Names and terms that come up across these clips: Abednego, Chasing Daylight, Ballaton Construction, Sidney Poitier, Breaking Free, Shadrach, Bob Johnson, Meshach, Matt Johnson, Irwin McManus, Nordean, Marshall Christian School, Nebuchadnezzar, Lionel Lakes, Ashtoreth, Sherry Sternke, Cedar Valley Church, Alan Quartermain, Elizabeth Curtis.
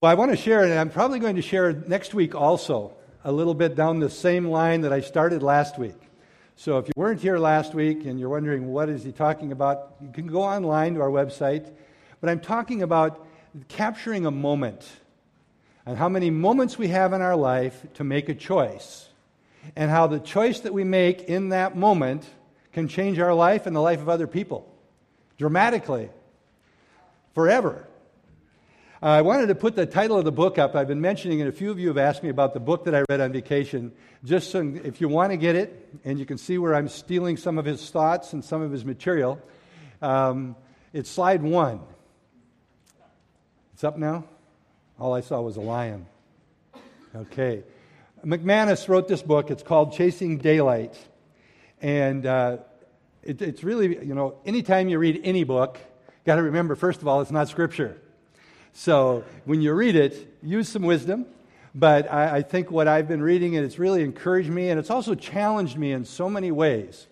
Well, I want to share, and I'm probably going to share next week also, a little bit down the same line that I started last week. So if you weren't here last week and you're wondering what is he talking about, you can go online to our website. But I'm talking about capturing a moment and how many moments we have in our life to make a choice and how the choice that we make in that moment can change our life and the life of other people dramatically, forever. I wanted to put the title of the book up. I've been mentioning it. A few of you have asked me about the book that I read on vacation. Just so if you want to get it, and you can see where I'm stealing some of his thoughts and some of his material, it's slide one. It's up now? All I saw was a lion. Okay. McManus wrote this book. It's called Chasing Daylight. And it's really, you know, anytime you read any book, you've got to remember, first of all, it's not Scripture. So when you read it, use some wisdom. But I think what I've been reading, and it's really encouraged me, and it's also challenged me in so many ways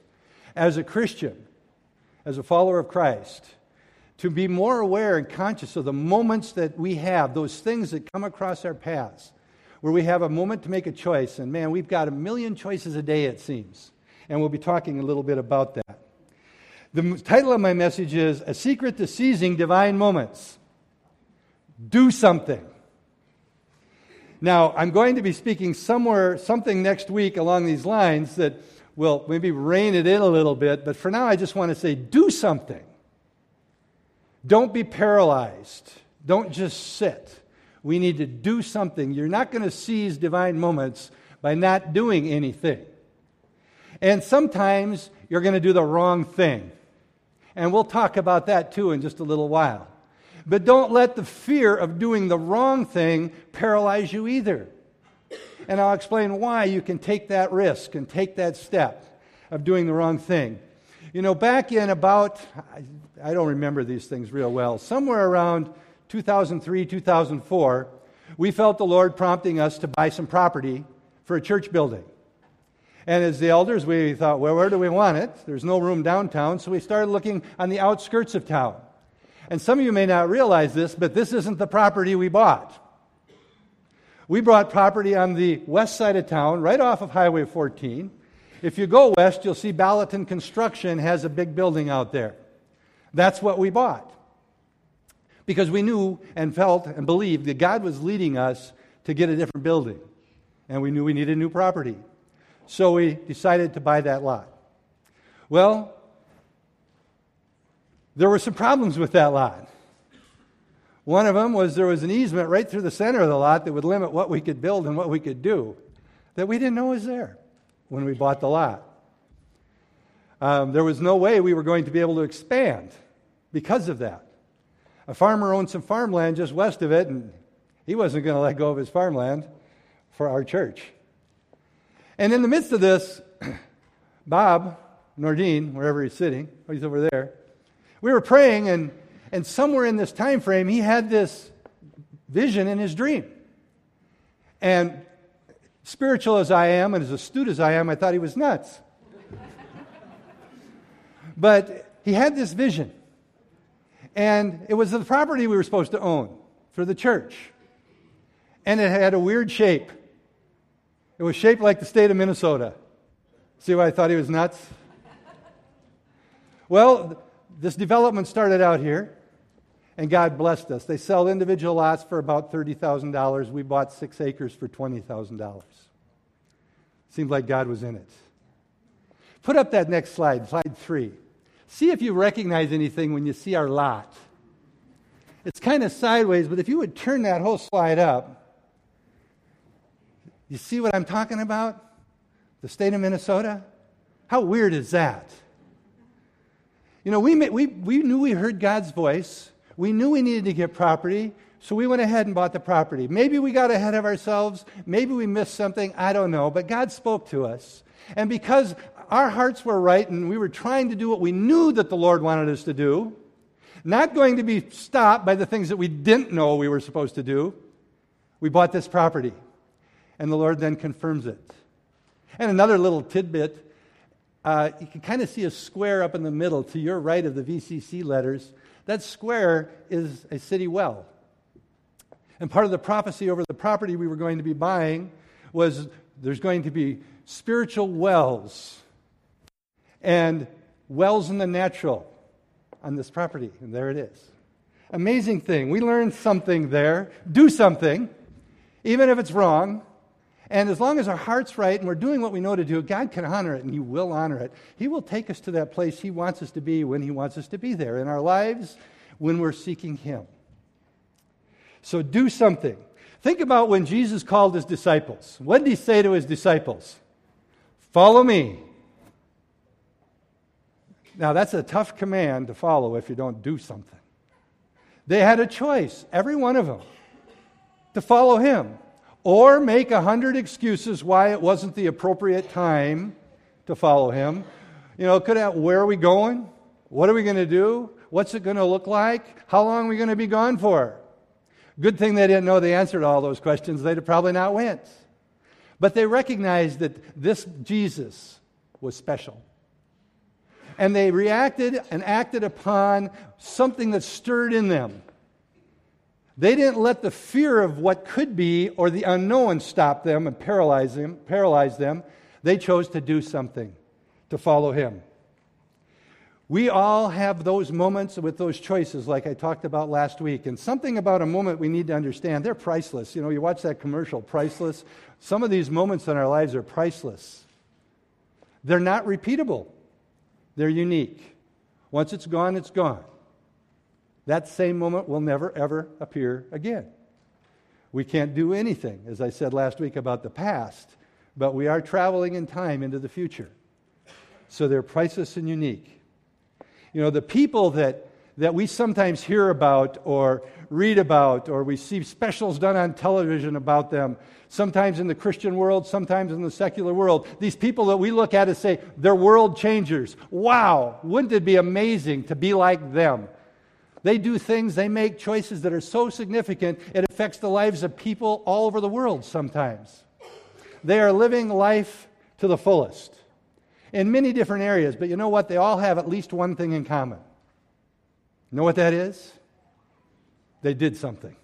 as a Christian, as a follower of Christ, to be more aware and conscious of the moments that we have, those things that come across our paths, where we have a moment to make a choice. And man, we've got a million choices a day, it seems. And we'll be talking a little bit about that. The title of my message is A Secret to Seizing Divine Moments. Do something. Now, I'm going to be speaking something next week along these lines that will maybe rein it in a little bit, but for now I just want to say, do something. Don't be paralyzed. Don't just sit. We need to do something. You're not going to seize divine moments by not doing anything. And sometimes you're going to do the wrong thing. And we'll talk about that too in just a little while. But don't let the fear of doing the wrong thing paralyze you either. And I'll explain why you can take that risk and take that step of doing the wrong thing. You know, back in about, I don't remember these things real well, somewhere around 2003, 2004, we felt the Lord prompting us to buy some property for a church building. And as the elders, we thought, well, where do we want it? There's no room downtown, so we started looking on the outskirts of town. And some of you may not realize this, but this isn't the property we bought. We bought property on the west side of town, right off of Highway 14. If you go west, you'll see Ballaton Construction has a big building out there. That's what we bought. Because we knew and felt and believed that God was leading us to get a different building. And we knew we needed new property. So we decided to buy that lot. Well, there were some problems with that lot. One of them was there was an easement right through the center of the lot that would limit what we could build and what we could do that we didn't know was there when we bought the lot. There was no way we were going to be able to expand because of that. A farmer owned some farmland just west of it, and he wasn't going to let go of his farmland for our church. And in the midst of this, Bob, Nordean, wherever he's sitting, he's over there, we were praying, and somewhere in this time frame, he had this vision in his dream. And spiritual as I am and as astute as I am, I thought he was nuts. But he had this vision. And it was the property we were supposed to own for the church. And it had a weird shape. It was shaped like the state of Minnesota. See why I thought he was nuts? Well, this development started out here, and God blessed us. They sell individual lots for about $30,000. We bought 6 acres for $20,000. Seemed like God was in it. Put up that next slide, slide 3. See if you recognize anything when you see our lot. It's kind of sideways, but if you would turn that whole slide up, you see what I'm talking about? The state of Minnesota? How weird is that? You know, we knew we heard God's voice. We knew we needed to get property, so we went ahead and bought the property. Maybe we got ahead of ourselves. Maybe we missed something. I don't know. But God spoke to us. And because our hearts were right and we were trying to do what we knew that the Lord wanted us to do, not going to be stopped by the things that we didn't know we were supposed to do, we bought this property. And the Lord then confirms it. And another little tidbit. You can kind of see a square up in the middle to your right of the VCC letters. That square is a city well. And part of the prophecy over the property we were going to be buying was there's going to be spiritual wells and wells in the natural on this property. And there it is. Amazing thing. We learned something there. Do something, even if it's wrong. And as long as our heart's right and we're doing what we know to do, God can honor it, and He will honor it. He will take us to that place He wants us to be when He wants us to be there in our lives when we're seeking Him. So do something. Think about when Jesus called His disciples. What did He say to His disciples? Follow me. Now that's a tough command to follow if you don't do something. They had a choice, every one of them, to follow Him. Or make 100 excuses why it wasn't the appropriate time to follow Him. You know, where are we going? What are we going to do? What's it going to look like? How long are we going to be gone for? Good thing they didn't know the answer to all those questions. They'd have probably not went. But they recognized that this Jesus was special. And they reacted and acted upon something that stirred in them. They didn't let the fear of what could be or the unknown stop them and paralyze them. They chose to do something, to follow Him. We all have those moments with those choices like I talked about last week. And something about a moment we need to understand, they're priceless. You know, you watch that commercial, priceless. Some of these moments in our lives are priceless. They're not repeatable. They're unique. Once it's gone, it's gone. That same moment will never, ever appear again. We can't do anything, as I said last week, about the past, but we are traveling in time into the future. So they're priceless and unique. You know, the people that we sometimes hear about or read about or we see specials done on television about them, sometimes in the Christian world, sometimes in the secular world, these people that we look at and say, they're world changers. Wow, wouldn't it be amazing to be like them? They do things, they make choices that are so significant, it affects the lives of people all over the world sometimes. They are living life to the fullest in many different areas, but you know what? They all have at least one thing in common. You know what that is? They did something.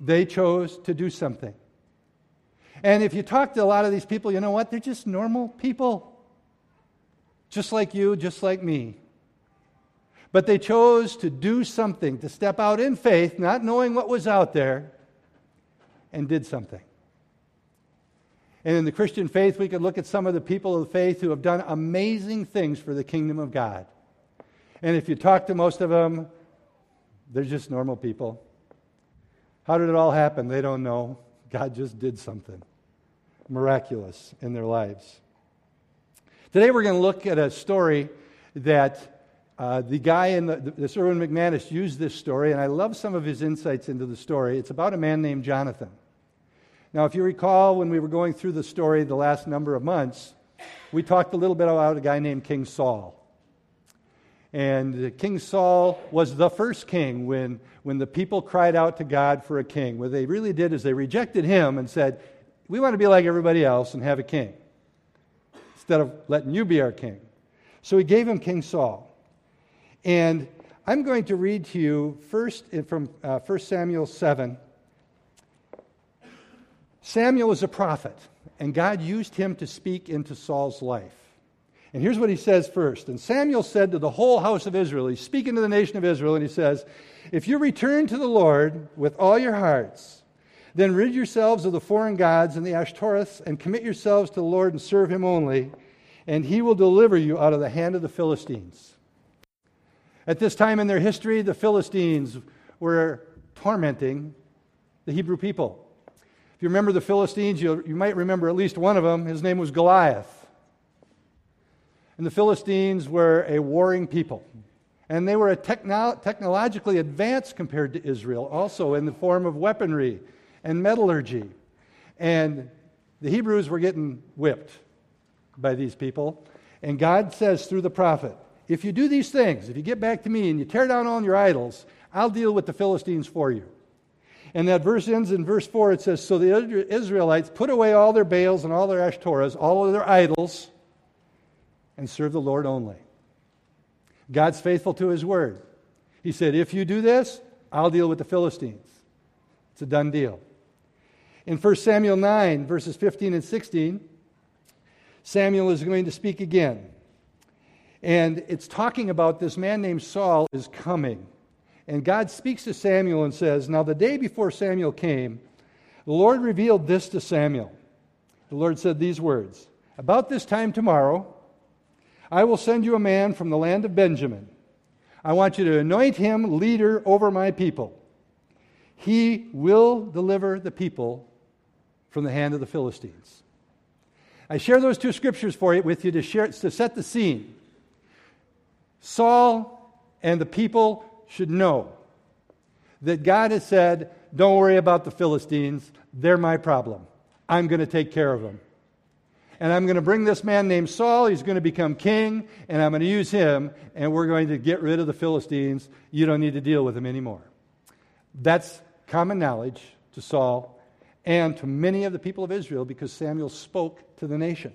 They chose to do something. And if you talk to a lot of these people, you know what? They're just normal people. Just like you, just like me. But they chose to do something, to step out in faith, not knowing what was out there, and did something. And in the Christian faith, we could look at some of the people of the faith who have done amazing things for the kingdom of God. And if you talk to most of them, they're just normal people. How did it all happen? They don't know. God just did something miraculous in their lives. Today we're going to look at a story that this Irwin McManus used this story, and I love some of his insights into the story. It's about a man named Jonathan. Now, if you recall, when we were going through the story the last number of months, we talked a little bit about a guy named King Saul. And King Saul was the first king when the people cried out to God for a king. What they really did is they rejected him and said, we want to be like everybody else and have a king instead of letting you be our king. So he gave him King Saul. And I'm going to read to you first from 1 Samuel 7. Samuel was a prophet, and God used him to speak into Saul's life. And here's what he says first. And Samuel said to the whole house of Israel, he's speaking to the nation of Israel, and he says, if you return to the Lord with all your hearts, then rid yourselves of the foreign gods and the Ashtoreths, and commit yourselves to the Lord and serve Him only, and He will deliver you out of the hand of the Philistines. At this time in their history, the Philistines were tormenting the Hebrew people. If you remember the Philistines, you might remember at least one of them. His name was Goliath. And the Philistines were a warring people. And they were a technologically advanced compared to Israel, also in the form of weaponry and metallurgy. And the Hebrews were getting whipped by these people. And God says through the prophet, if you do these things, if you get back to me and you tear down all your idols, I'll deal with the Philistines for you. And that verse ends in verse 4. It says, so the Israelites put away all their Baals and all their Ashtoreths, all of their idols, and serve the Lord only. God's faithful to His word. He said, if you do this, I'll deal with the Philistines. It's a done deal. In 1 Samuel 9, verses 15 and 16, Samuel is going to speak again. And it's talking about this man named Saul is coming. And God speaks to Samuel and says, "Now the day before Samuel came, the Lord revealed this to Samuel. The Lord said these words, 'About this time tomorrow, I will send you a man from the land of Benjamin. I want you to anoint him leader over my people. He will deliver the people from the hand of the Philistines.'" I share those two scriptures with you to set the scene. Saul and the people should know that God has said, "Don't worry about the Philistines. They're my problem. I'm going to take care of them. And I'm going to bring this man named Saul. He's going to become king, and I'm going to use him, and we're going to get rid of the Philistines. You don't need to deal with them anymore." That's common knowledge to Saul and to many of the people of Israel because Samuel spoke to the nation.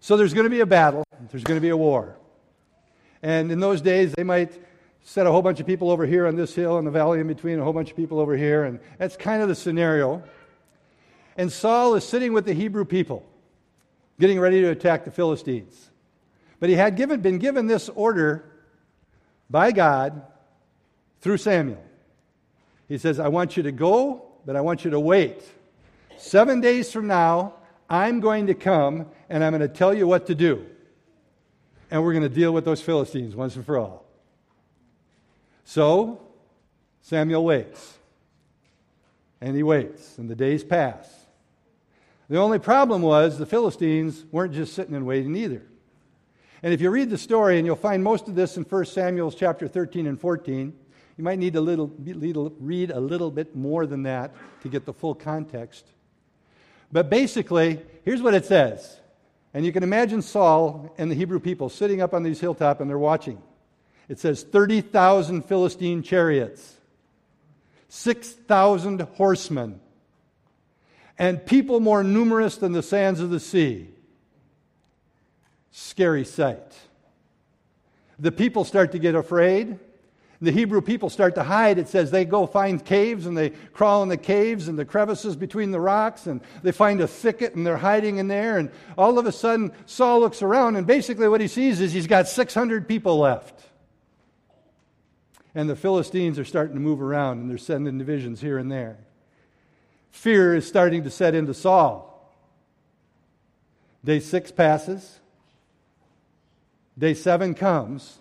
So there's going to be a battle. There's going to be a war. And in those days, they might set a whole bunch of people over here on this hill and the valley in between, a whole bunch of people over here, and that's kind of the scenario. And Saul is sitting with the Hebrew people, getting ready to attack the Philistines. But he had been given this order by God through Samuel. He says, "I want you to go, but I want you to wait. 7 days from now, I'm going to come, and I'm going to tell you what to do. And we're going to deal with those Philistines once and for all." So Samuel waits. And he waits, and the days pass. The only problem was the Philistines weren't just sitting and waiting either. And if you read the story, and you'll find most of this in 1 Samuel chapter 13 and 14, you might need to read a little bit more than that to get the full context. But basically, here's what it says. And you can imagine Saul and the Hebrew people sitting up on these hilltops, and they're watching. It says 30,000 Philistine chariots. 6,000 horsemen, and people more numerous than the sands of the sea. Scary sight. The people start to get afraid. The Hebrew people start to hide. It says they go find caves, and they crawl in the caves and the crevices between the rocks, and they find a thicket, and they're hiding in there. And all of a sudden, Saul looks around, and basically what he sees is he's got 600 people left. And the Philistines are starting to move around, and they're sending divisions here and there. Fear is starting to set into Saul. Day 6 passes. Day 7 comes.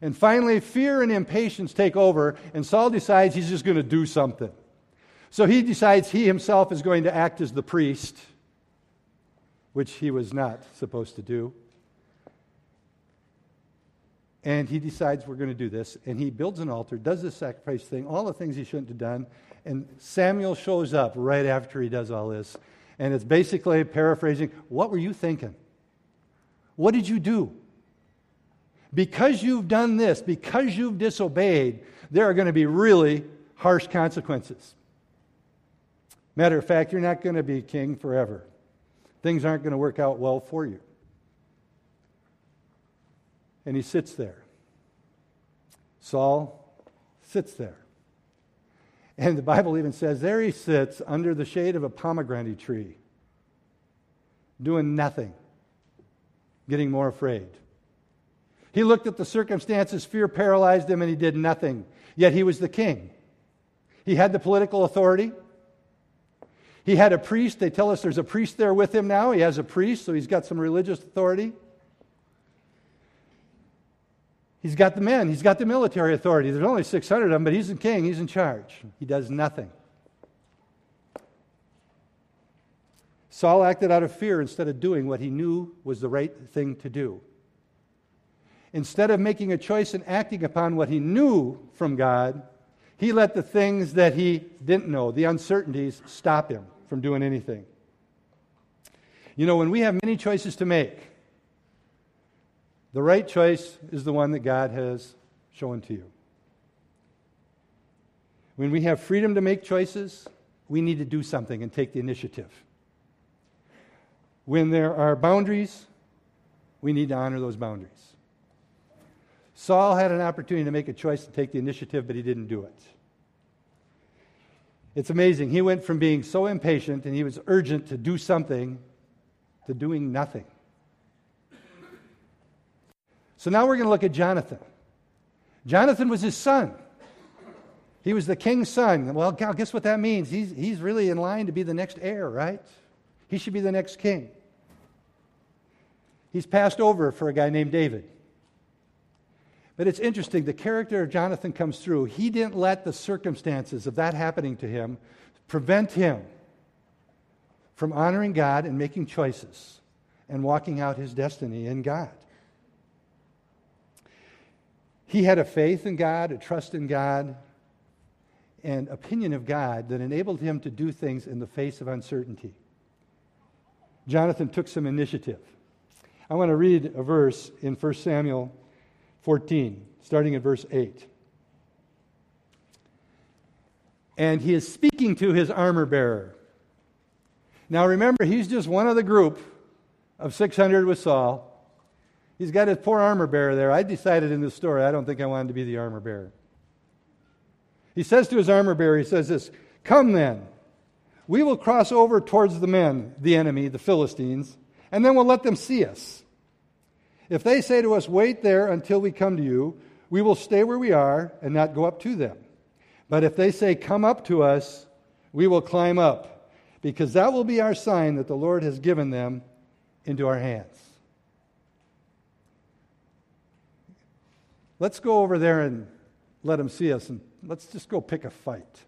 And finally, fear and impatience take over, and Saul decides he's just going to do something. So he decides he himself is going to act as the priest, which he was not supposed to do. And he decides we're going to do this. And he builds an altar, does this sacrifice thing, all the things he shouldn't have done. And Samuel shows up right after he does all this. And it's basically paraphrasing, what were you thinking? What did you do? Because you've done this, because you've disobeyed, there are going to be really harsh consequences. Matter of fact, you're not going to be king forever. Things aren't going to work out well for you. And he sits there. Saul sits there. And the Bible even says there he sits under the shade of a pomegranate tree, doing nothing, getting more afraid. He looked at the circumstances, fear paralyzed him, and he did nothing. Yet he was the king. He had the political authority. He had a priest. They tell us there's a priest there with him now. He has a priest, so he's got some religious authority. He's got the men. He's got the military authority. There's only 600 of them, but he's the king. He's in charge. He does nothing. Saul acted out of fear instead of doing what he knew was the right thing to do. Instead of making a choice and acting upon what he knew from God, he let the things that he didn't know, the uncertainties, stop him from doing anything. You know, when we have many choices to make, the right choice is the one that God has shown to you. When we have freedom to make choices, we need to do something and take the initiative. When there are boundaries, we need to honor those boundaries. Saul had an opportunity to make a choice to take the initiative, but he didn't do it. It's amazing. He went from being so impatient and he was urgent to do something to doing nothing. So now we're going to look at Jonathan. Jonathan was his son. He was the king's son. Well, guess what that means? He's really in line to be the next heir, right? He should be the next king. He's passed over for a guy named David. But it's interesting, the character of Jonathan comes through. He didn't let the circumstances of that happening to him prevent him from honoring God and making choices and walking out his destiny in God. He had a faith in God, a trust in God, and opinion of God that enabled him to do things in the face of uncertainty. Jonathan took some initiative. I want to read a verse in 1 Samuel 14, starting at verse 8. And he is speaking to his armor bearer. Now remember, he's just one of the group of 600 with Saul. He's got his poor armor bearer there. I decided in this story, I don't think I wanted to be the armor bearer. He says to his armor bearer, he says this, "Come then, we will cross over towards the men, the enemy, the Philistines, and then we'll let them see us. If they say to us, 'Wait there until we come to you,' we will stay where we are and not go up to them. But if they say, 'Come up to us,' we will climb up, because that will be our sign that the Lord has given them into our hands." Let's go over there and let them see us, and let's just go pick a fight.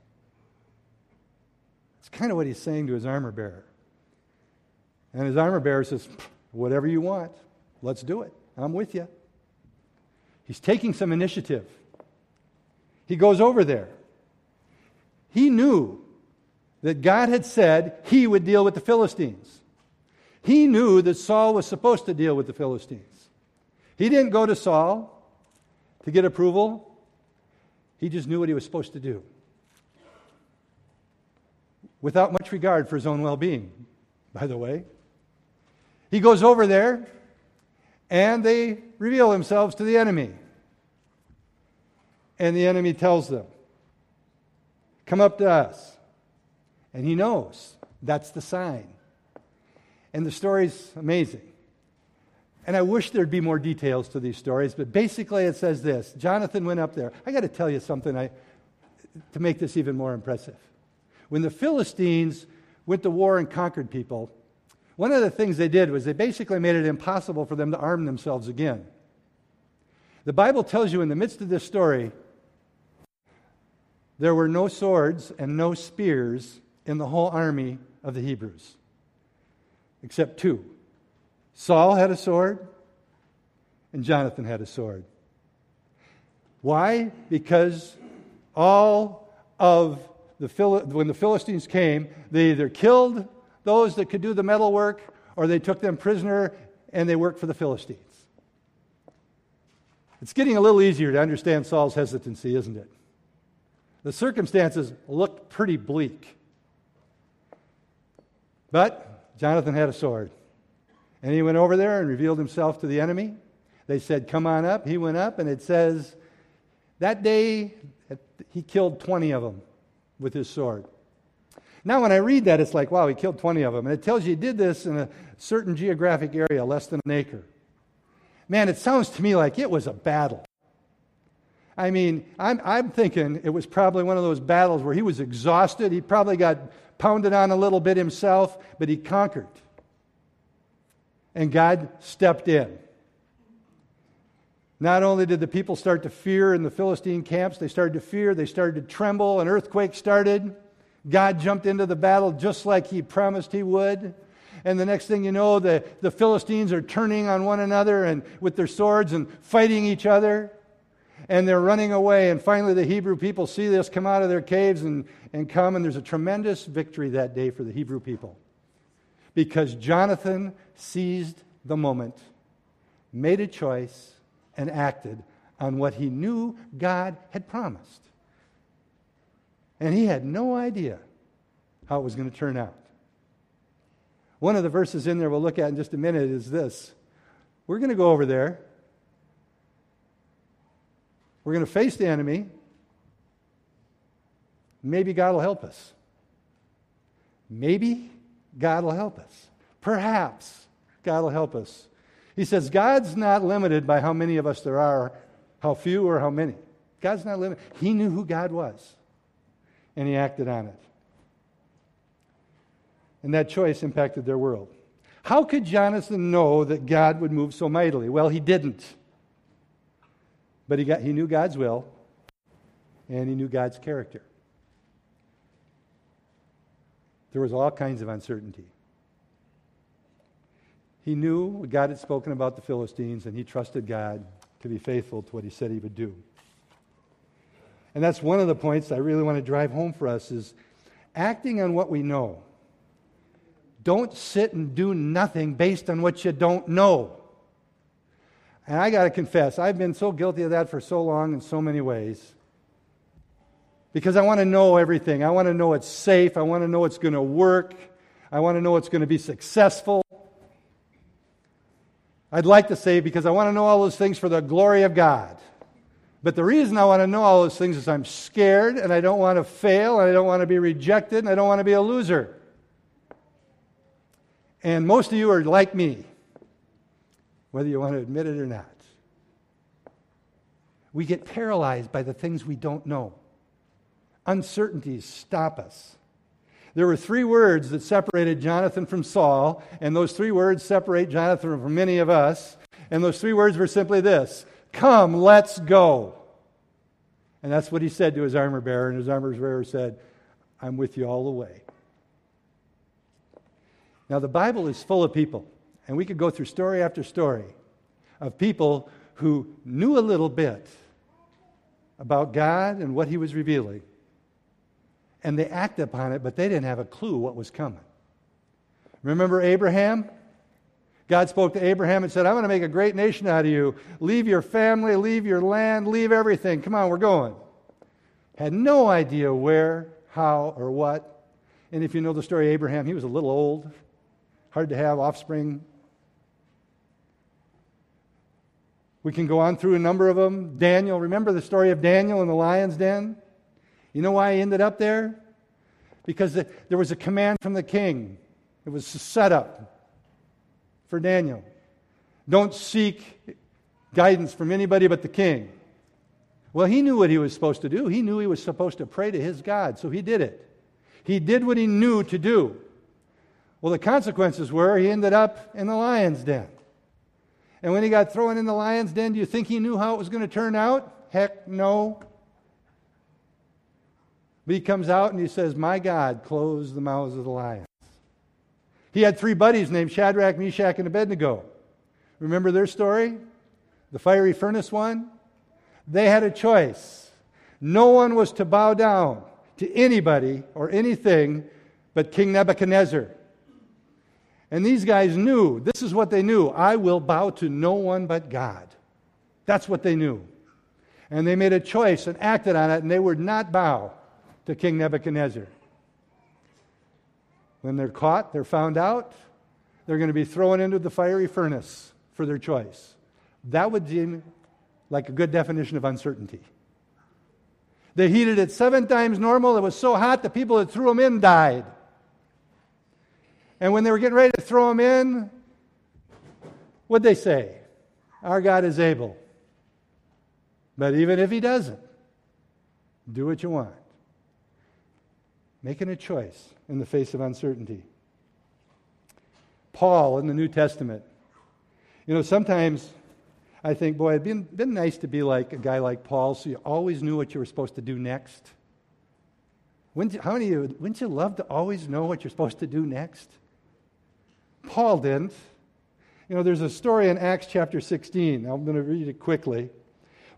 It's kind of what he's saying to his armor bearer. And his armor bearer says, "Whatever you want, let's do it. I'm with you." He's taking some initiative. He goes over there. He knew that God had said he would deal with the Philistines. He knew that Saul was supposed to deal with the Philistines. He didn't go to Saul to get approval. He just knew what he was supposed to do without much regard for his own well-being, by the way. He goes over there, and they reveal themselves to the enemy. And the enemy tells them, "Come up to us." And he knows that's the sign. And the story's amazing. And I wish there'd be more details to these stories, but basically it says this. Jonathan went up there. I got to tell you something to make this even more impressive. When the Philistines went to war and conquered people, one of the things they did was they basically made it impossible for them to arm themselves again. The Bible tells you in the midst of this story, there were no swords and no spears in the whole army of the Hebrews, except two. Saul had a sword, and Jonathan had a sword. Why? Because all of when the Philistines came, they either killed those that could do the metal work, or they took them prisoner and they worked for the Philistines. It's getting a little easier to understand Saul's hesitancy, isn't it? The circumstances looked pretty bleak. But Jonathan had a sword. And he went over there and revealed himself to the enemy. They said, "Come on up." He went up, and it says, that day he killed 20 of them with his sword. Now when I read that, it's like, wow, he killed 20 of them. And it tells you he did this in a certain geographic area, less than an acre. Man, it sounds to me like it was a battle. I mean, I'm thinking it was probably one of those battles where he was exhausted. He probably got pounded on a little bit himself, but he conquered. And God stepped in. Not only did the people start to fear in the Philistine camps, they started to fear, they started to tremble, an earthquake started. God jumped into the battle just like he promised he would. And the next thing you know, the Philistines are turning on one another and with their swords and fighting each other. And they're running away. And finally the Hebrew people see this, come out of their caves and come. And there's a tremendous victory that day for the Hebrew people, because Jonathan seized the moment, made a choice, and acted on what he knew God had promised. And he had no idea how it was going to turn out. One of the verses in there we'll look at in just a minute is this. We're going to go over there. We're going to face the enemy. maybe God will help us. Maybe God will help us. Perhaps God will help us. He says, God's not limited by how many of us there are, how few or how many. God's not limited. He knew who God was, and he acted on it. And that choice impacted their world. How could Jonathan know that God would move so mightily? Well, he didn't. But he knew God's will, and he knew God's character. There was all kinds of uncertainty. He knew God had spoken about the Philistines, and he trusted God to be faithful to what he said he would do. And that's one of the points I really want to drive home for us is acting on what we know. Don't sit and do nothing based on what you don't know. And I got to confess, I've been so guilty of that for so long in so many ways. Because I want to know everything. I want to know it's safe. I want to know it's going to work. I want to know it's going to be successful. I'd like to say because I want to know all those things for the glory of God. But the reason I want to know all those things is I'm scared and I don't want to fail and I don't want to be rejected and I don't want to be a loser. And most of you are like me, whether you want to admit it or not. We get paralyzed by the things we don't know. Uncertainties stop us. There were three words that separated Jonathan from Saul, and those three words separate Jonathan from many of us. And those three words were simply this: come, let's go. And that's what he said to his armor bearer, and his armor bearer said, I'm with you all the way. Now, the Bible is full of people, and we could go through story after story of people who knew a little bit about God and what he was revealing, and they acted upon it, but they didn't have a clue what was coming. Remember Abraham? God spoke to Abraham and said, I'm going to make a great nation out of you. Leave your family, leave your land, leave everything. Come on, we're going. Had no idea where, how, or what. And if you know the story of Abraham, he was a little old, hard to have offspring. We can go on through a number of them. Daniel, remember the story of Daniel in the lion's den? You know why he ended up there? Because there was a command from the king. It was set up for Daniel. Don't seek guidance from anybody but the king. Well, he knew what he was supposed to do. He knew he was supposed to pray to his God, so he did it. He did what he knew to do. Well, the consequences were he ended up in the lion's den. And when he got thrown in the lion's den, do you think he knew how it was going to turn out? Heck no. But he comes out and he says, my God closed the mouths of the lions. He had three buddies named Shadrach, Meshach, and Abednego. Remember their story? The fiery furnace one? They had a choice. No one was to bow down to anybody or anything but King Nebuchadnezzar. And these guys knew, this is what they knew, I will bow to no one but God. That's what they knew. And they made a choice and acted on it, and they would not bow to King Nebuchadnezzar. When they're caught, they're found out, they're going to be thrown into the fiery furnace for their choice. That would seem like a good definition of uncertainty. They heated it 7 times normal. It was so hot the people that threw them in died. And when they were getting ready to throw them in, what'd they say? Our God is able. But even if he doesn't, do what you want. Making a choice in the face of uncertainty. Paul in the New Testament. You know, sometimes I think, boy, it'd been nice to be like a guy like Paul, so you always knew what you were supposed to do next. Wouldn't you love to always know what you're supposed to do next? Paul didn't. You know, there's a story in Acts chapter 16. I'm going to read it quickly.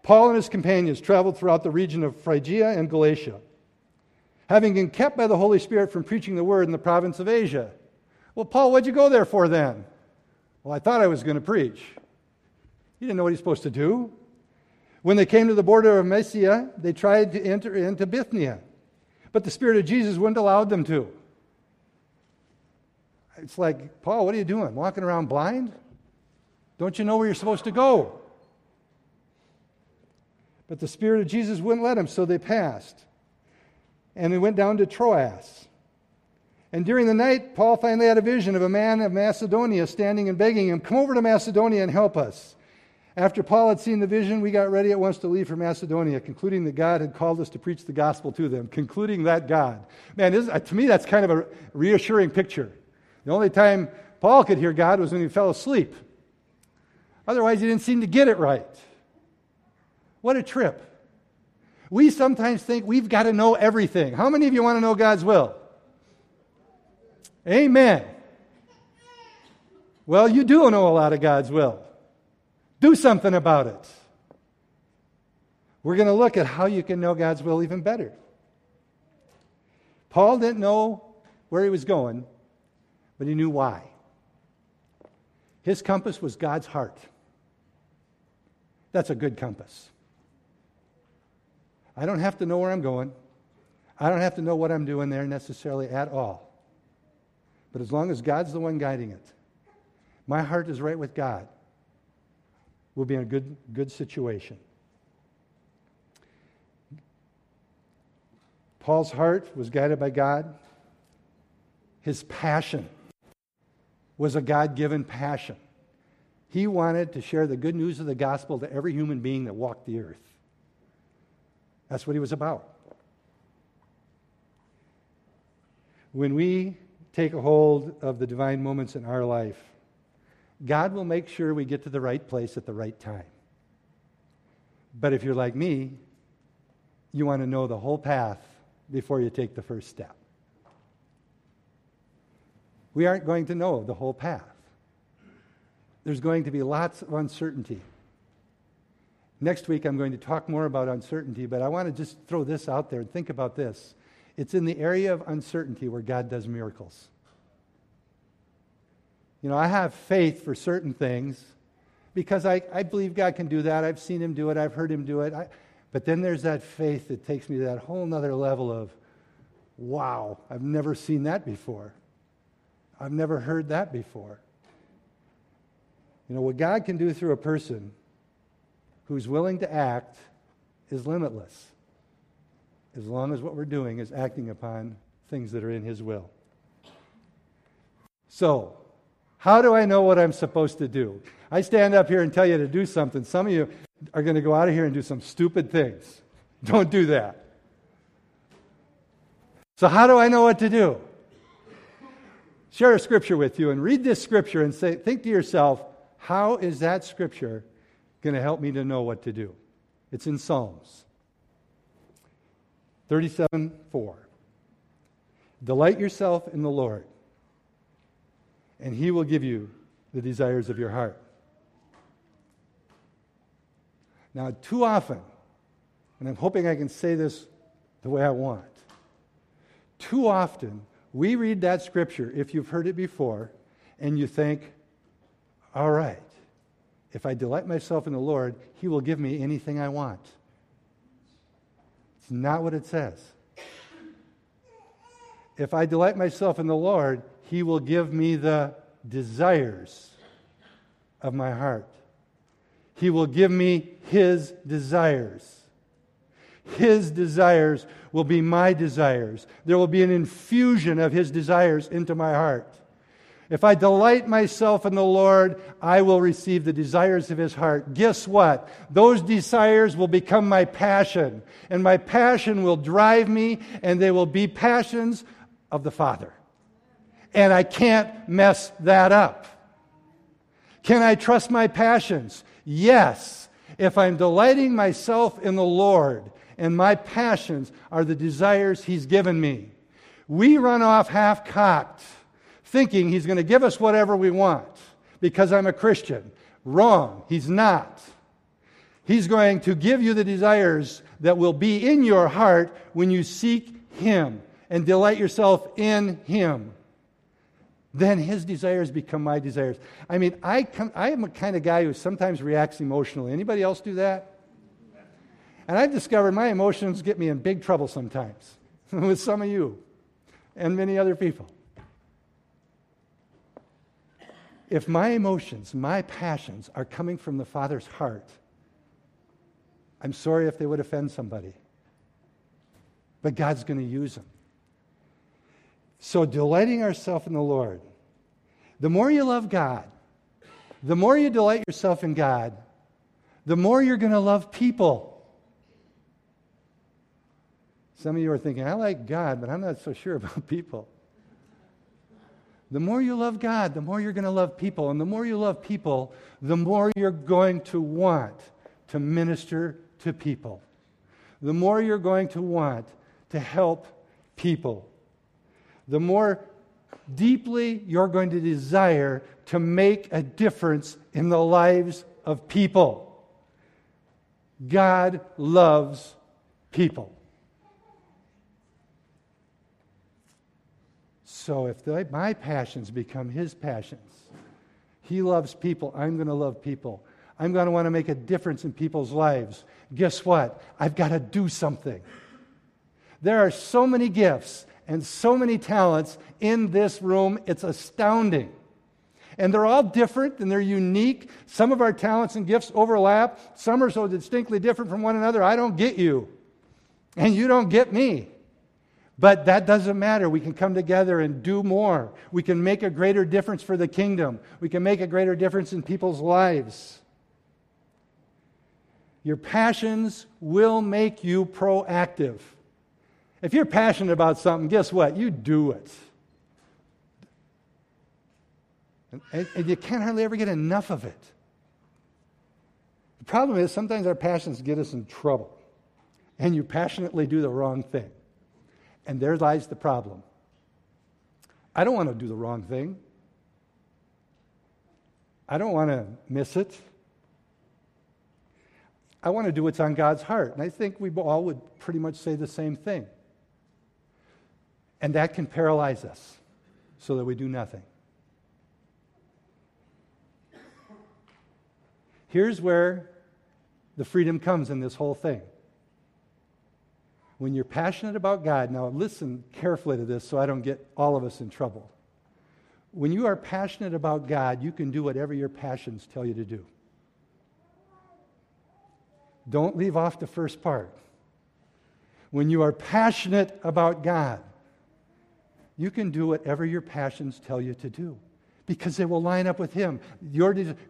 Paul and his companions traveled throughout the region of Phrygia and Galatia, having been kept by the Holy Spirit from preaching the word in the province of Asia. Well, Paul, what'd you go there for then? Well, I thought I was going to preach. He didn't know what he's supposed to do. When they came to the border of Mysia, they tried to enter into Bithynia, but the Spirit of Jesus wouldn't allow them to. It's like, Paul, what are you doing? Walking around blind? Don't you know where you're supposed to go? But the Spirit of Jesus wouldn't let him, so they passed. and we went down to Troas. And during the night, Paul finally had a vision of a man of Macedonia standing and begging him, come over to Macedonia and help us. After Paul had seen the vision, we got ready at once to leave for Macedonia, concluding that God had called us to preach the gospel to them, concluding that God. Man, to me, that's kind of a reassuring picture. The only time Paul could hear God was when he fell asleep. Otherwise, he didn't seem to get it right. What a trip. We sometimes think we've got to know everything. How many of you want to know God's will? Amen. Well, you do know a lot of God's will. Do something about it. We're going to look at how you can know God's will even better. Paul didn't know where he was going, but he knew why. His compass was God's heart. That's a good compass. I don't have to know where I'm going. I don't have to know what I'm doing there necessarily at all. But as long as God's the one guiding it, my heart is right with God, we'll be in a good situation. Paul's heart was guided by God. His passion was a God-given passion. He wanted to share the good news of the gospel to every human being that walked the earth. That's what he was about. When we take a hold of the divine moments in our life, God will make sure we get to the right place at the right time. But if you're like me, you want to know the whole path before you take the first step. We aren't going to know the whole path. There's going to be lots of uncertainty. Next week, I'm going to talk more about uncertainty, but I want to just throw this out there and think about this. It's in the area of uncertainty where God does miracles. You know, I have faith for certain things because I believe God can do that. I've seen Him do it. I've heard Him do it. But then there's that faith that takes me to that whole nother level of, wow, I've never seen that before. I've never heard that before. You know, what God can do through a person who's willing to act is limitless, as long as what we're doing is acting upon things that are in His will. So, how do I know what I'm supposed to do? I stand up here and tell you to do something. Some of you are going to go out of here and do some stupid things. Don't do that. So how do I know what to do? Share a scripture with you and read this scripture and say, think to yourself, how is that scripture going to help me to know what to do? It's in Psalms 37:4. Delight yourself in the Lord, and He will give you the desires of your heart. Now, too often, and I'm hoping I can say this the way I want, too often we read that scripture, if you've heard it before, and you think, all right, if I delight myself in the Lord, He will give me anything I want. It's not what it says. If I delight myself in the Lord, He will give me the desires of my heart. He will give me His desires. His desires will be my desires. There will be an infusion of His desires into my heart. If I delight myself in the Lord, I will receive the desires of His heart. Guess what? Those desires will become my passion, and my passion will drive me, and they will be passions of the Father. And I can't mess that up. Can I trust my passions? Yes. If I'm delighting myself in the Lord, and my passions are the desires He's given me. We run off half-cocked, thinking He's going to give us whatever we want because I'm a Christian. Wrong. He's not. He's going to give you the desires that will be in your heart when you seek Him and delight yourself in Him. Then His desires become my desires. I mean, I am a kind of guy who sometimes reacts emotionally. Anybody else do that? And I've discovered my emotions get me in big trouble sometimes with some of you and many other people. If my emotions, my passions are coming from the Father's heart, I'm sorry if they would offend somebody. but God's going to use them. So delighting ourselves in the Lord. The more you love God, the more you delight yourself in God, the more you're going to love people. Some of you are thinking, I like God, but I'm not so sure about people. The more you love God, the more you're going to love people. And the more you love people, the more you're going to want to minister to people. The more you're going to want to help people. The more deeply you're going to desire to make a difference in the lives of people. God loves people. So if my passions become His passions, He loves people, I'm going to love people. I'm going to want to make a difference in people's lives. Guess what? I've got to do something. There are so many gifts and so many talents in this room, it's astounding. And they're all different and they're unique. Some of our talents and gifts overlap. Some are so distinctly different from one another, I don't get you. And you don't get me. But that doesn't matter. We can come together and do more. We can make a greater difference for the kingdom. We can make a greater difference in people's lives. Your passions will make you proactive. If you're passionate about something, guess what? You do it. And you can't hardly ever get enough of it. The problem is sometimes our passions get us in trouble. And you passionately do the wrong thing. And there lies the problem. I don't want to do the wrong thing. I don't want to miss it. I want to do what's on God's heart. And I think we all would pretty much say the same thing. And that can paralyze us so that we do nothing. Here's where the freedom comes in this whole thing. When you're passionate about God, now listen carefully to this so I don't get all of us in trouble. When you are passionate about God, you can do whatever your passions tell you to do. Don't leave off the first part. When you are passionate about God, you can do whatever your passions tell you to do, because they will line up with Him.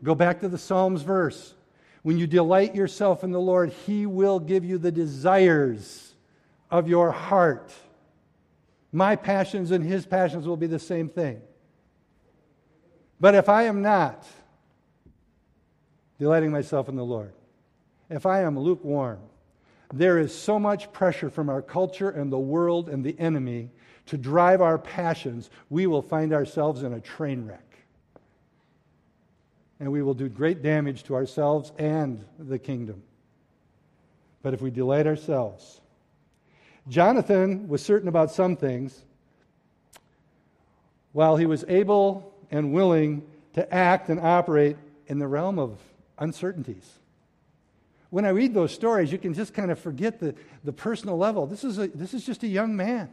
Go back to the Psalms verse. When you delight yourself in the Lord, He will give you the desires of your heart. My passions and His passions will be the same thing. But if I am not delighting myself in the Lord, if I am lukewarm, there is so much pressure from our culture and the world and the enemy to drive our passions, we will find ourselves in a train wreck. And we will do great damage to ourselves and the kingdom. But if we delight ourselves. Jonathan was certain about some things. While he was able and willing to act and operate in the realm of uncertainties. When I read those stories, you can just kind of forget the personal level. This is just a young man.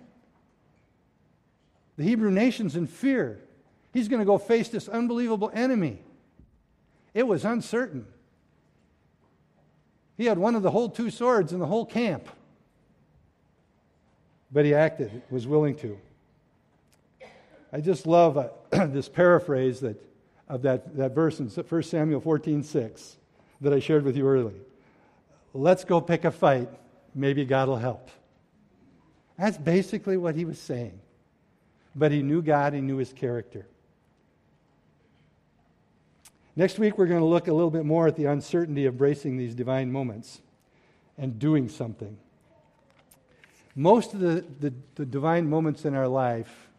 The Hebrew nation's in fear. He's going to go face this unbelievable enemy. It was uncertain. He had one of the whole two swords in the whole camp. But he acted, was willing to. I just love this paraphrase of that verse in 1 Samuel 14:6 that I shared with you earlier. Let's go pick a fight. Maybe God will help. That's basically what he was saying. But he knew God, he knew His character. Next week, we're going to look a little bit more at the uncertainty of embracing these divine moments and doing something. Most of the divine moments in our life,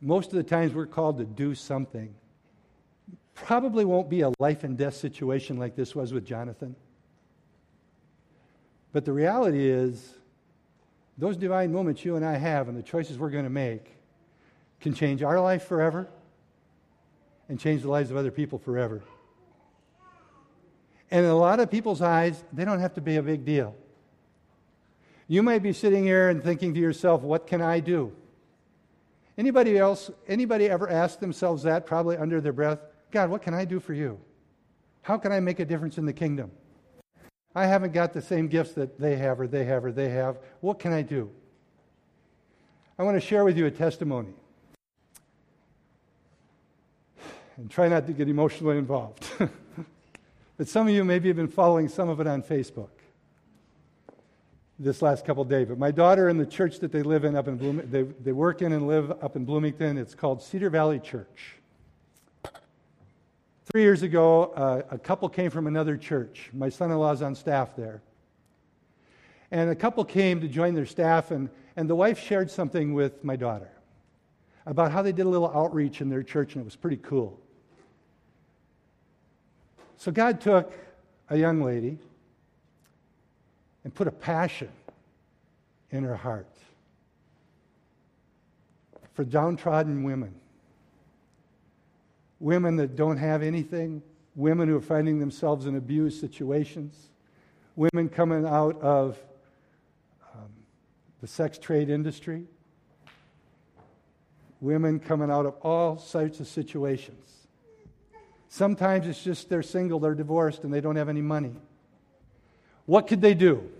most of the times we're called to do something, probably won't be a life and death situation like this was with Jonathan. But the reality is, those divine moments you and I have and the choices we're going to make can change our life forever and change the lives of other people forever. And in a lot of people's eyes, they don't have to be a big deal. You might be sitting here and thinking to yourself, what can I do? Anybody ever ask themselves that, probably under their breath? God, what can I do for you? How can I make a difference in the kingdom? I haven't got the same gifts that they have or they have or they have. What can I do? I want to share with you a testimony. And try not to get emotionally involved. But some of you maybe have been following some of it on Facebook this last couple of days. But my daughter and the church that they live in up in Bloomington, they work in and live up in Bloomington. It's called Cedar Valley Church. 3 years ago, a couple came from another church. My son-in-law's on staff there. And a couple came to join their staff, and the wife shared something with my daughter about how they did a little outreach in their church, and it was pretty cool. So God took a young lady and put a passion in her heart for downtrodden women. Women that don't have anything, women who are finding themselves in abuse situations, women coming out of the sex trade industry, women coming out of all sorts of situations. Sometimes it's just they're single, they're divorced, and they don't have any money. What could they do?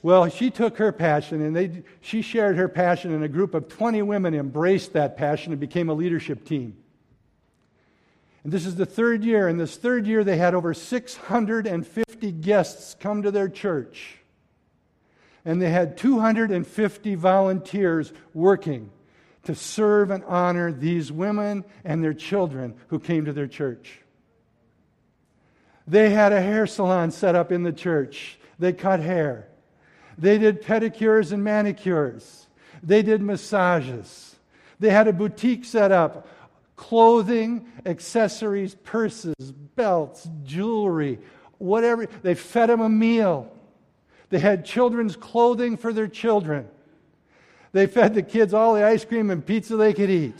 Well, she took her passion, and she shared her passion, and a group of 20 women embraced that passion and became a leadership team. And this is the third year. And this third year, they had over 650 guests come to their church. And they had 250 volunteers working to serve and honor these women and their children who came to their church. They had a hair salon set up in the church. They cut hair. They did pedicures and manicures. They did massages. They had a boutique set up. Clothing, accessories, purses, belts, jewelry, whatever. They fed them a meal. They had children's clothing for their children. They fed the kids all the ice cream and pizza they could eat.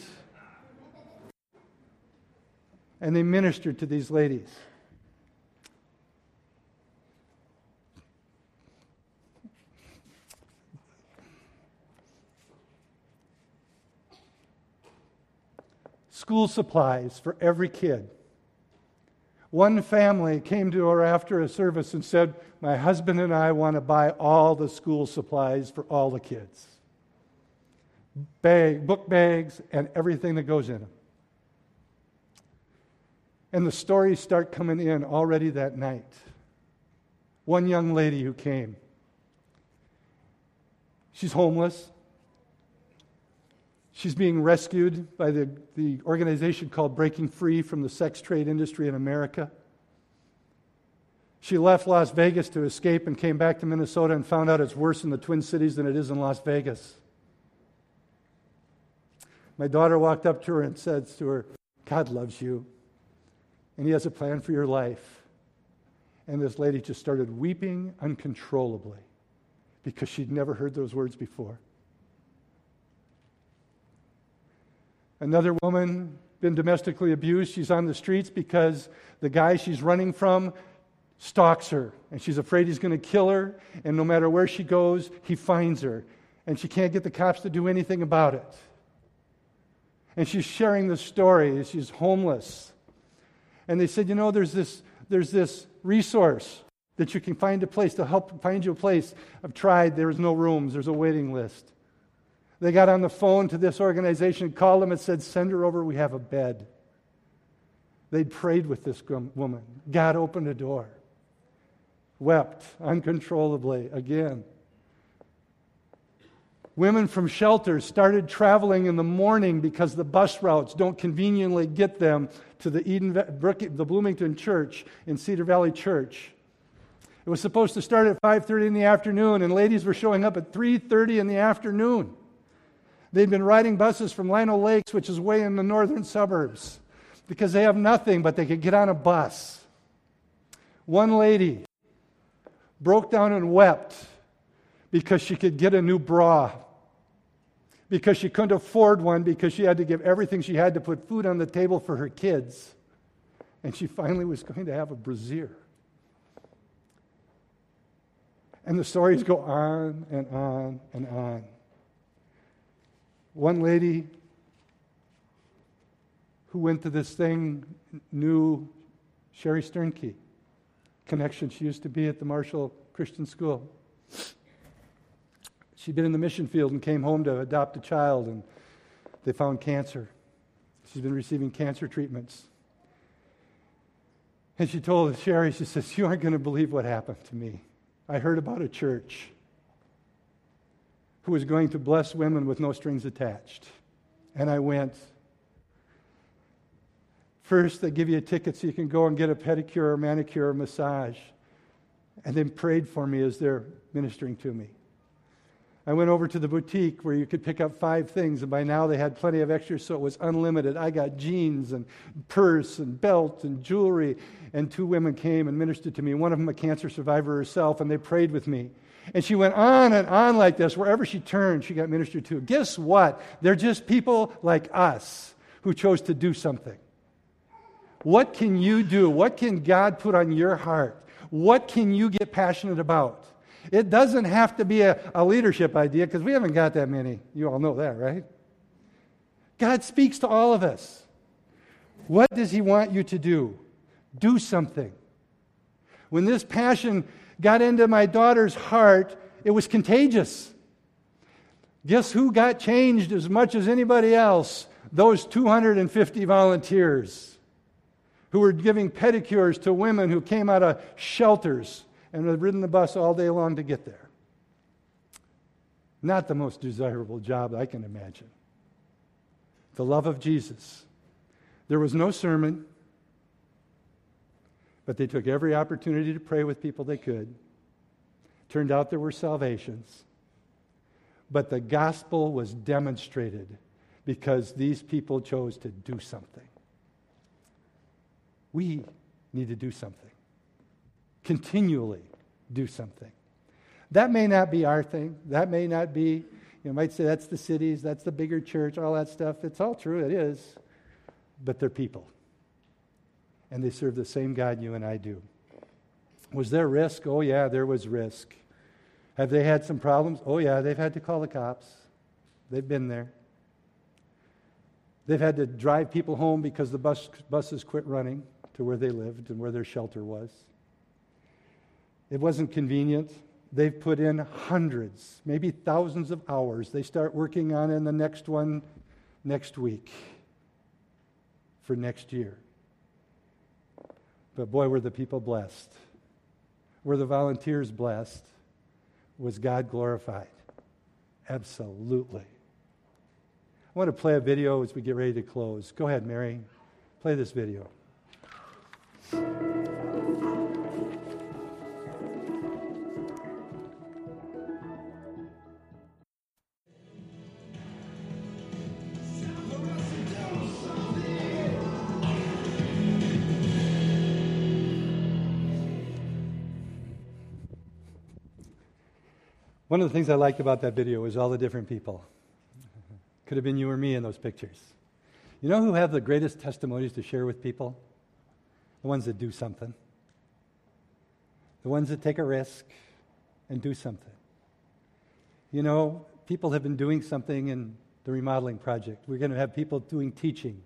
And they ministered to these ladies. School supplies for every kid. One family came to her after a service and said, "My husband and I want to buy all the school supplies for all the kids. Book bags and everything that goes in them." And the stories start coming in already that night. One young lady who came. She's homeless. She's being rescued by the organization called Breaking Free from the sex trade industry in America. She left Las Vegas to escape and came back to Minnesota and found out it's worse in the Twin Cities than it is in Las Vegas. My daughter walked up to her and said to her, "God loves you, and He has a plan for your life." And this lady just started weeping uncontrollably because she'd never heard those words before. Another woman, been domestically abused. She's on the streets because the guy she's running from stalks her, and she's afraid he's going to kill her, and no matter where she goes, he finds her, and she can't get the cops to do anything about it. And she's sharing the story. She's homeless. And they said, "You know, there's this resource that you can find a place to help find you a place." I've tried. There is no rooms. There's a waiting list. They got on the phone to this organization, called them and said, "Send her over, we have a bed." They'd prayed with this woman. God opened a door. Wept uncontrollably again. Women from shelters started traveling in the morning because the bus routes don't conveniently get them to the Bloomington Church in Cedar Valley Church. It was supposed to start at 5:30 in the afternoon, and ladies were showing up at 3:30 in the afternoon. They've been riding buses from Lionel Lakes, which is way in the northern suburbs, because they have nothing, but they could get on a bus. One lady broke down and wept because she could get a new bra, because she couldn't afford one, because she had to give everything she had to put food on the table for her kids. And she finally was going to have a brassiere. And the stories go on and on and on. One lady who went to this thing knew Sherry Sternke, connection. She used to be at the Marshall Christian School. She'd been in the mission field and came home to adopt a child, and they found cancer. She's been receiving cancer treatments. And she told Sherry, she says, "You aren't going to believe what happened to me. I heard about a church who was going to bless women with no strings attached. And I went. First, they give you a ticket so you can go and get a pedicure or manicure or massage. And then prayed for me as they're ministering to me. I went over to the boutique where you could pick up 5 things, and by now they had plenty of extras, so it was unlimited. I got jeans and purse and belt and jewelry, and 2 women came and ministered to me, one of them a cancer survivor herself, and they prayed with me. And she went on and on like this. Wherever she turned, she got ministered to. Guess what? They're just people like us who chose to do something. What can you do? What can God put on your heart? What can you get passionate about? It doesn't have to be a leadership idea, because we haven't got that many. You all know that, right? God speaks to all of us. What does He want you to do? Do something. When this passion got into my daughter's heart, it was contagious. Guess who got changed as much as anybody else? Those 250 volunteers who were giving pedicures to women who came out of shelters and had ridden the bus all day long to get there. Not the most desirable job I can imagine. The love of Jesus. There was no sermon, but they took every opportunity to pray with people they could. Turned out there were salvations. But the gospel was demonstrated because these people chose to do something. We need to do something. Continually do something. That may not be our thing. That may not be, you might say that's the cities, that's the bigger church, all that stuff. It's all true, it is. But they're people. And they serve the same God you and I do. Was there risk? Oh yeah, there was risk. Have they had some problems? Oh yeah, they've had to call the cops. They've been there. They've had to drive people home because the buses quit running to where they lived and where their shelter was. It wasn't convenient. They've put in hundreds, maybe thousands of hours. They start working on in the next one next week for next year. But boy, were the people blessed. Were the volunteers blessed? Was God glorified? Absolutely. I want to play a video as we get ready to close. Go ahead, Mary. Play this video. One of the things I liked about that video was all the different people. Could have been you or me in those pictures. You know who have the greatest testimonies to share with people? The ones that do something. The ones that take a risk and do something. You know, people have been doing something in the remodeling project. We're going to have people doing teaching.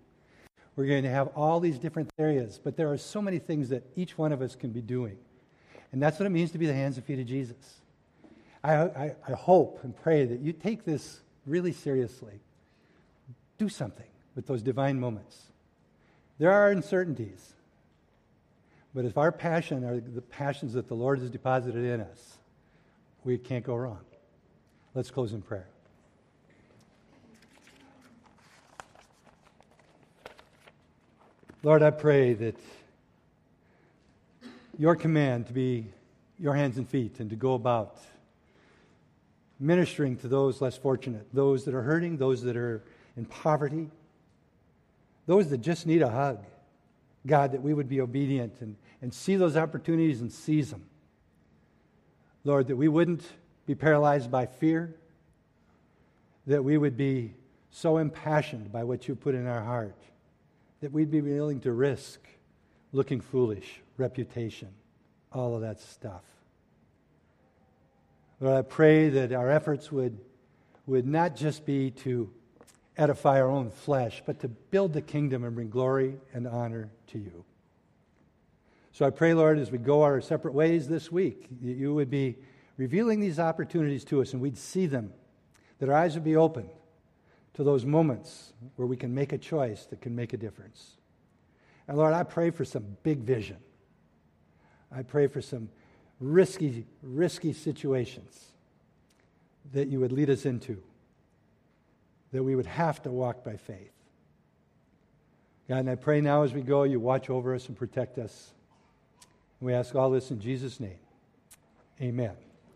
We're going to have all these different areas, but there are so many things that each one of us can be doing. And that's what it means to be the hands and feet of Jesus. I hope and pray that you take this really seriously. Do something with those divine moments. There are uncertainties, but if our passion are the passions that the Lord has deposited in us, we can't go wrong. Let's close in prayer. Lord, I pray that your command to be your hands and feet and to go about ministering to those less fortunate, those that are hurting, those that are in poverty, those that just need a hug. God, that we would be obedient and see those opportunities and seize them. Lord, that we wouldn't be paralyzed by fear, that we would be so impassioned by what you put in our heart, that we'd be willing to risk looking foolish, reputation, all of that stuff. Lord, I pray that our efforts would not just be to edify our own flesh, but to build the kingdom and bring glory and honor to you. So I pray, Lord, as we go our separate ways this week, that you would be revealing these opportunities to us and we'd see them, that our eyes would be open to those moments where we can make a choice that can make a difference. And Lord, I pray for some big vision. I pray for some risky situations that you would lead us into, that we would have to walk by faith. God, and I pray now as we go, you watch over us and protect us. And we ask all this in Jesus' name. Amen.